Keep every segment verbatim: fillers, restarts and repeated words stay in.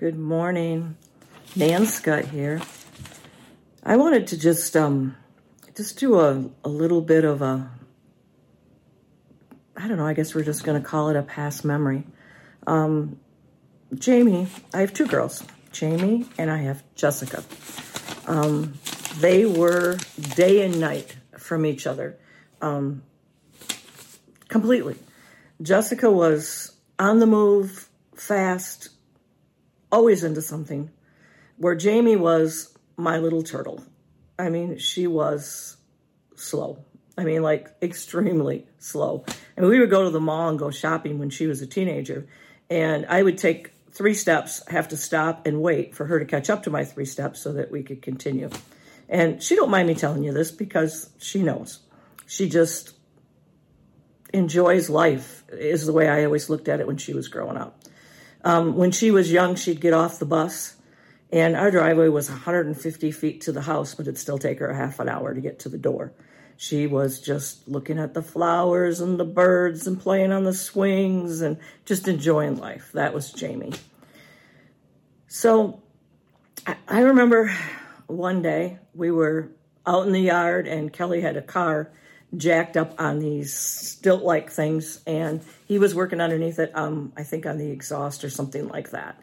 Good morning. Nan Scott here. I wanted to just um, just do a, a little bit of a, I don't know, I guess we're just going to call it a past memory. Um, Jamie, I have two girls, Jamie and I have Jessica. Um, they were day and night from each other, um, completely. Jessica was on the move, fast, always into something, where Jamie was my little turtle. I mean, she was slow. I mean, like, extremely slow. I mean, we would go to the mall and go shopping when she was a teenager, and I would take three steps, have to stop and wait for her to catch up to my three steps so that we could continue. And she don't mind me telling you this because she knows. She just enjoys life, is the way I always looked at it when she was growing up. Um, when she was young, she'd get off the bus, and our driveway was one hundred fifty feet to the house, but it'd still take her a half an hour to get to the door. She was just looking at the flowers and the birds and playing on the swings and just enjoying life. That was Jamie. So I, I remember one day we were out in the yard, and Kelly had a car jacked up on these stilt-like things, and he was working underneath it, um, I think on the exhaust or something like that.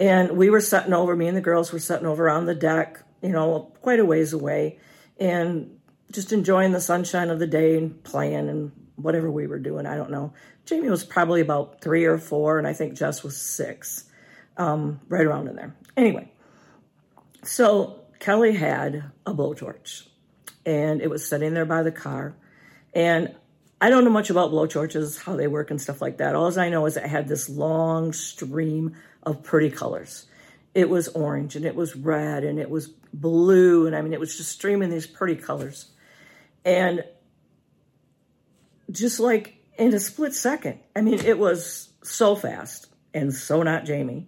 And we were sitting over, me and the girls were sitting over on the deck, you know, quite a ways away, and just enjoying the sunshine of the day and playing and whatever we were doing, I don't know. Jamie was probably about three or four, and I think Jess was six, um, right around in there. Anyway, so Kelly had a blowtorch, and it was sitting there by the car. And I don't know much about blowtorches, how they work and stuff like that. All I know is it had this long stream of pretty colors. It was orange, and it was red, and it was blue. And I mean, it was just streaming these pretty colors. And just like in a split second, I mean, it was so fast and so not Jamie.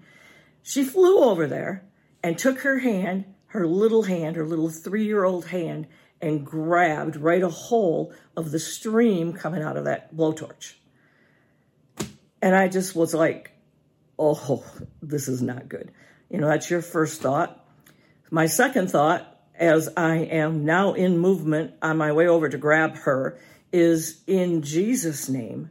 She flew over there and took her hand, her little hand, her little three-year-old hand, and grabbed right a hole of the stream coming out of that blowtorch. And I just was like, oh, this is not good. You know, that's your first thought. My second thought, as I am now in movement on my way over to grab her, is in Jesus' name,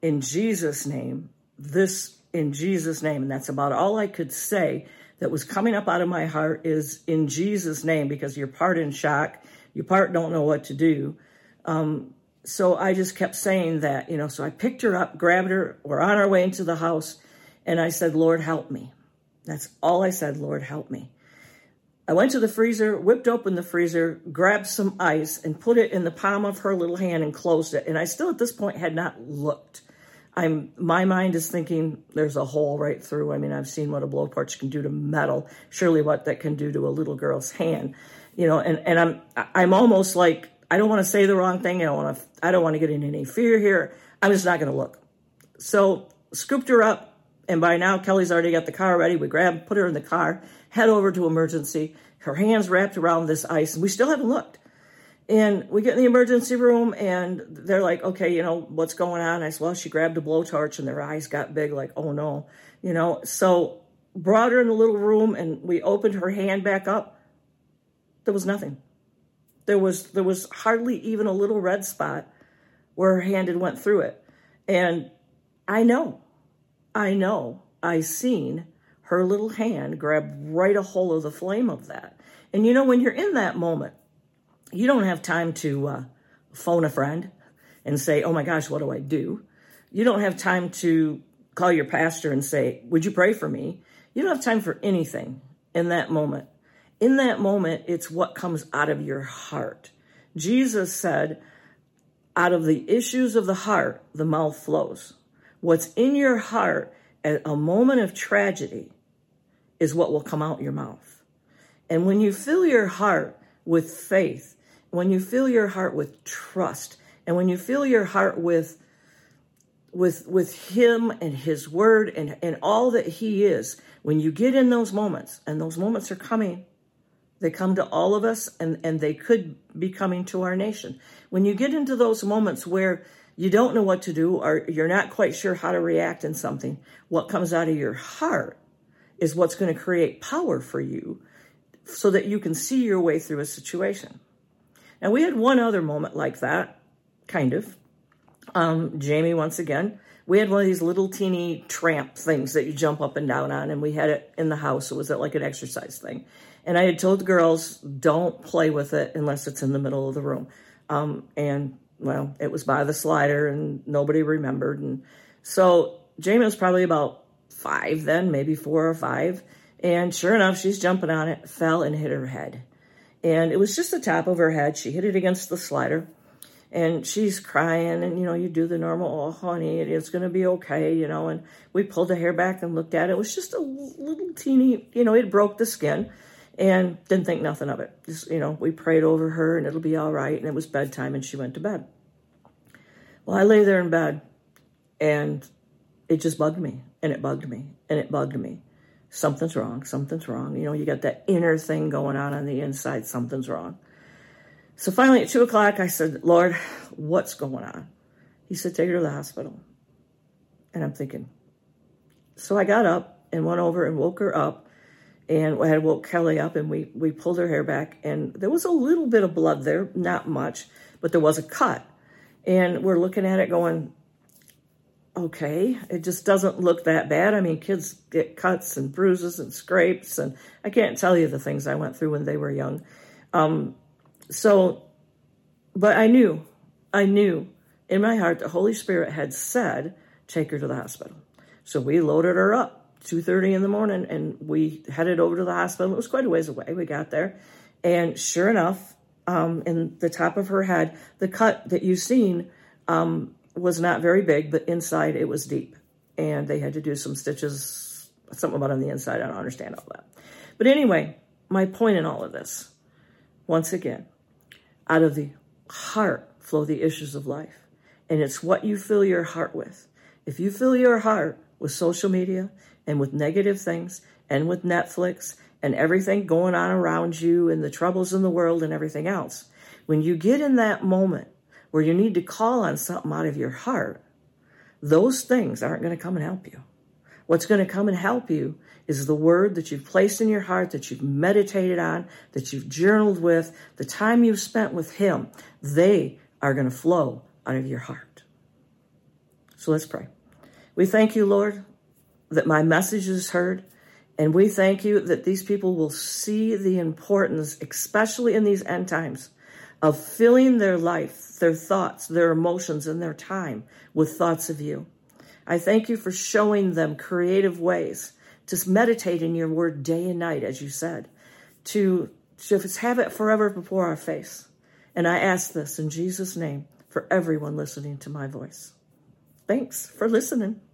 in Jesus' name, this in Jesus' name. And that's about all I could say that was coming up out of my heart is in Jesus' name, because you're part in shock. You part don't know what to do. Um, so I just kept saying that, you know, so I picked her up, grabbed her, we're on our way into the house, and I said, Lord, help me. That's all I said, Lord, help me. I went to the freezer, whipped open the freezer, grabbed some ice, and put it in the palm of her little hand and closed it. And I still, at this point, had not looked. I'm, my mind is thinking there's a hole right through. I mean, I've seen what a blowtorch can do to metal, surely what that can do to a little girl's hand. You know, and, and I'm I'm almost like, I don't want to say the wrong thing. I don't want to, I don't want to get in any fear here. I'm just not going to look. So scooped her up. And by now, Kelly's already got the car ready. We grabbed, put her in the car, head over to emergency. Her hands wrapped around this ice. And we still haven't looked. And we get in the emergency room, and they're like, okay, you know, what's going on? I said, well, she grabbed a blowtorch, and their eyes got big, like, oh, no. You know, so brought her in the little room, and we opened her hand back up. There was nothing. There was there was hardly even a little red spot where her hand had went through it. And I know, I know, I seen her little hand grab right a hole of the flame of that. And you know, when you're in that moment, you don't have time to uh, phone a friend and say, oh my gosh, what do I do? You don't have time to call your pastor and say, would you pray for me? You don't have time for anything in that moment. In that moment, it's what comes out of your heart. Jesus said, out of the issues of the heart, the mouth flows. What's in your heart at a moment of tragedy is what will come out your mouth. And when you fill your heart with faith, when you fill your heart with trust, and when you fill your heart with with with him and his word and, and all that he is, when you get in those moments, and those moments are coming, they come to all of us, and, and they could be coming to our nation. When you get into those moments where you don't know what to do or you're not quite sure how to react in something, what comes out of your heart is what's going to create power for you so that you can see your way through a situation. And we had one other moment like that, kind of. Um, Jamie, once again, we had one of these little teeny tramp things that you jump up and down on, and we had it in the house. It was like an exercise thing. And I had told the girls, don't play with it unless it's in the middle of the room. Um, and, well, it was by the slider, and nobody remembered. And so Jamie was probably about five then, maybe four or five. And sure enough, she's jumping on it, fell and hit her head. And it was just the top of her head. She hit it against the slider. And she's crying, and, you know, you do the normal, oh, honey, it's going to be okay, you know. And we pulled the hair back and looked at it. It was just a little teeny, you know, it broke the skin and didn't think nothing of it. Just, you know, we prayed over her, and it'll be all right. And it was bedtime, and she went to bed. Well, I lay there in bed, and it just bugged me, and it bugged me, and it bugged me. Something's wrong, something's wrong. You know, you got that inner thing going on on the inside, something's wrong. So finally at two o'clock, I said, Lord, what's going on? He said, take her to the hospital. And I'm thinking. So I got up and went over and woke her up. And I had woke Kelly up, and we, we pulled her hair back. And there was a little bit of blood there, not much, but there was a cut. And we're looking at it going, okay, it just doesn't look that bad. I mean, kids get cuts and bruises and scrapes. And I can't tell you the things I went through when they were young. Um, So, but I knew, I knew in my heart the Holy Spirit had said, take her to the hospital. So we loaded her up, two thirty in the morning, and we headed over to the hospital. It was quite a ways away. We got there, and sure enough, um, in the top of her head, the cut that you've seen um, was not very big, but inside it was deep. And they had to do some stitches, something about on the inside. I don't understand all that. But anyway, my point in all of this, once again, out of the heart flow the issues of life. And it's what you fill your heart with. If you fill your heart with social media and with negative things and with Netflix and everything going on around you and the troubles in the world and everything else, when you get in that moment where you need to call on something out of your heart, those things aren't going to come and help you. What's going to come and help you is the word that you've placed in your heart, that you've meditated on, that you've journaled with, the time you've spent with Him. They are going to flow out of your heart. So let's pray. We thank you, Lord, that my message is heard. And we thank you that these people will see the importance, especially in these end times, of filling their life, their thoughts, their emotions, and their time with thoughts of you. I thank you for showing them creative ways to meditate in your word day and night, as you said, to, to have it forever before our face. And I ask this in Jesus' name for everyone listening to my voice. Thanks for listening.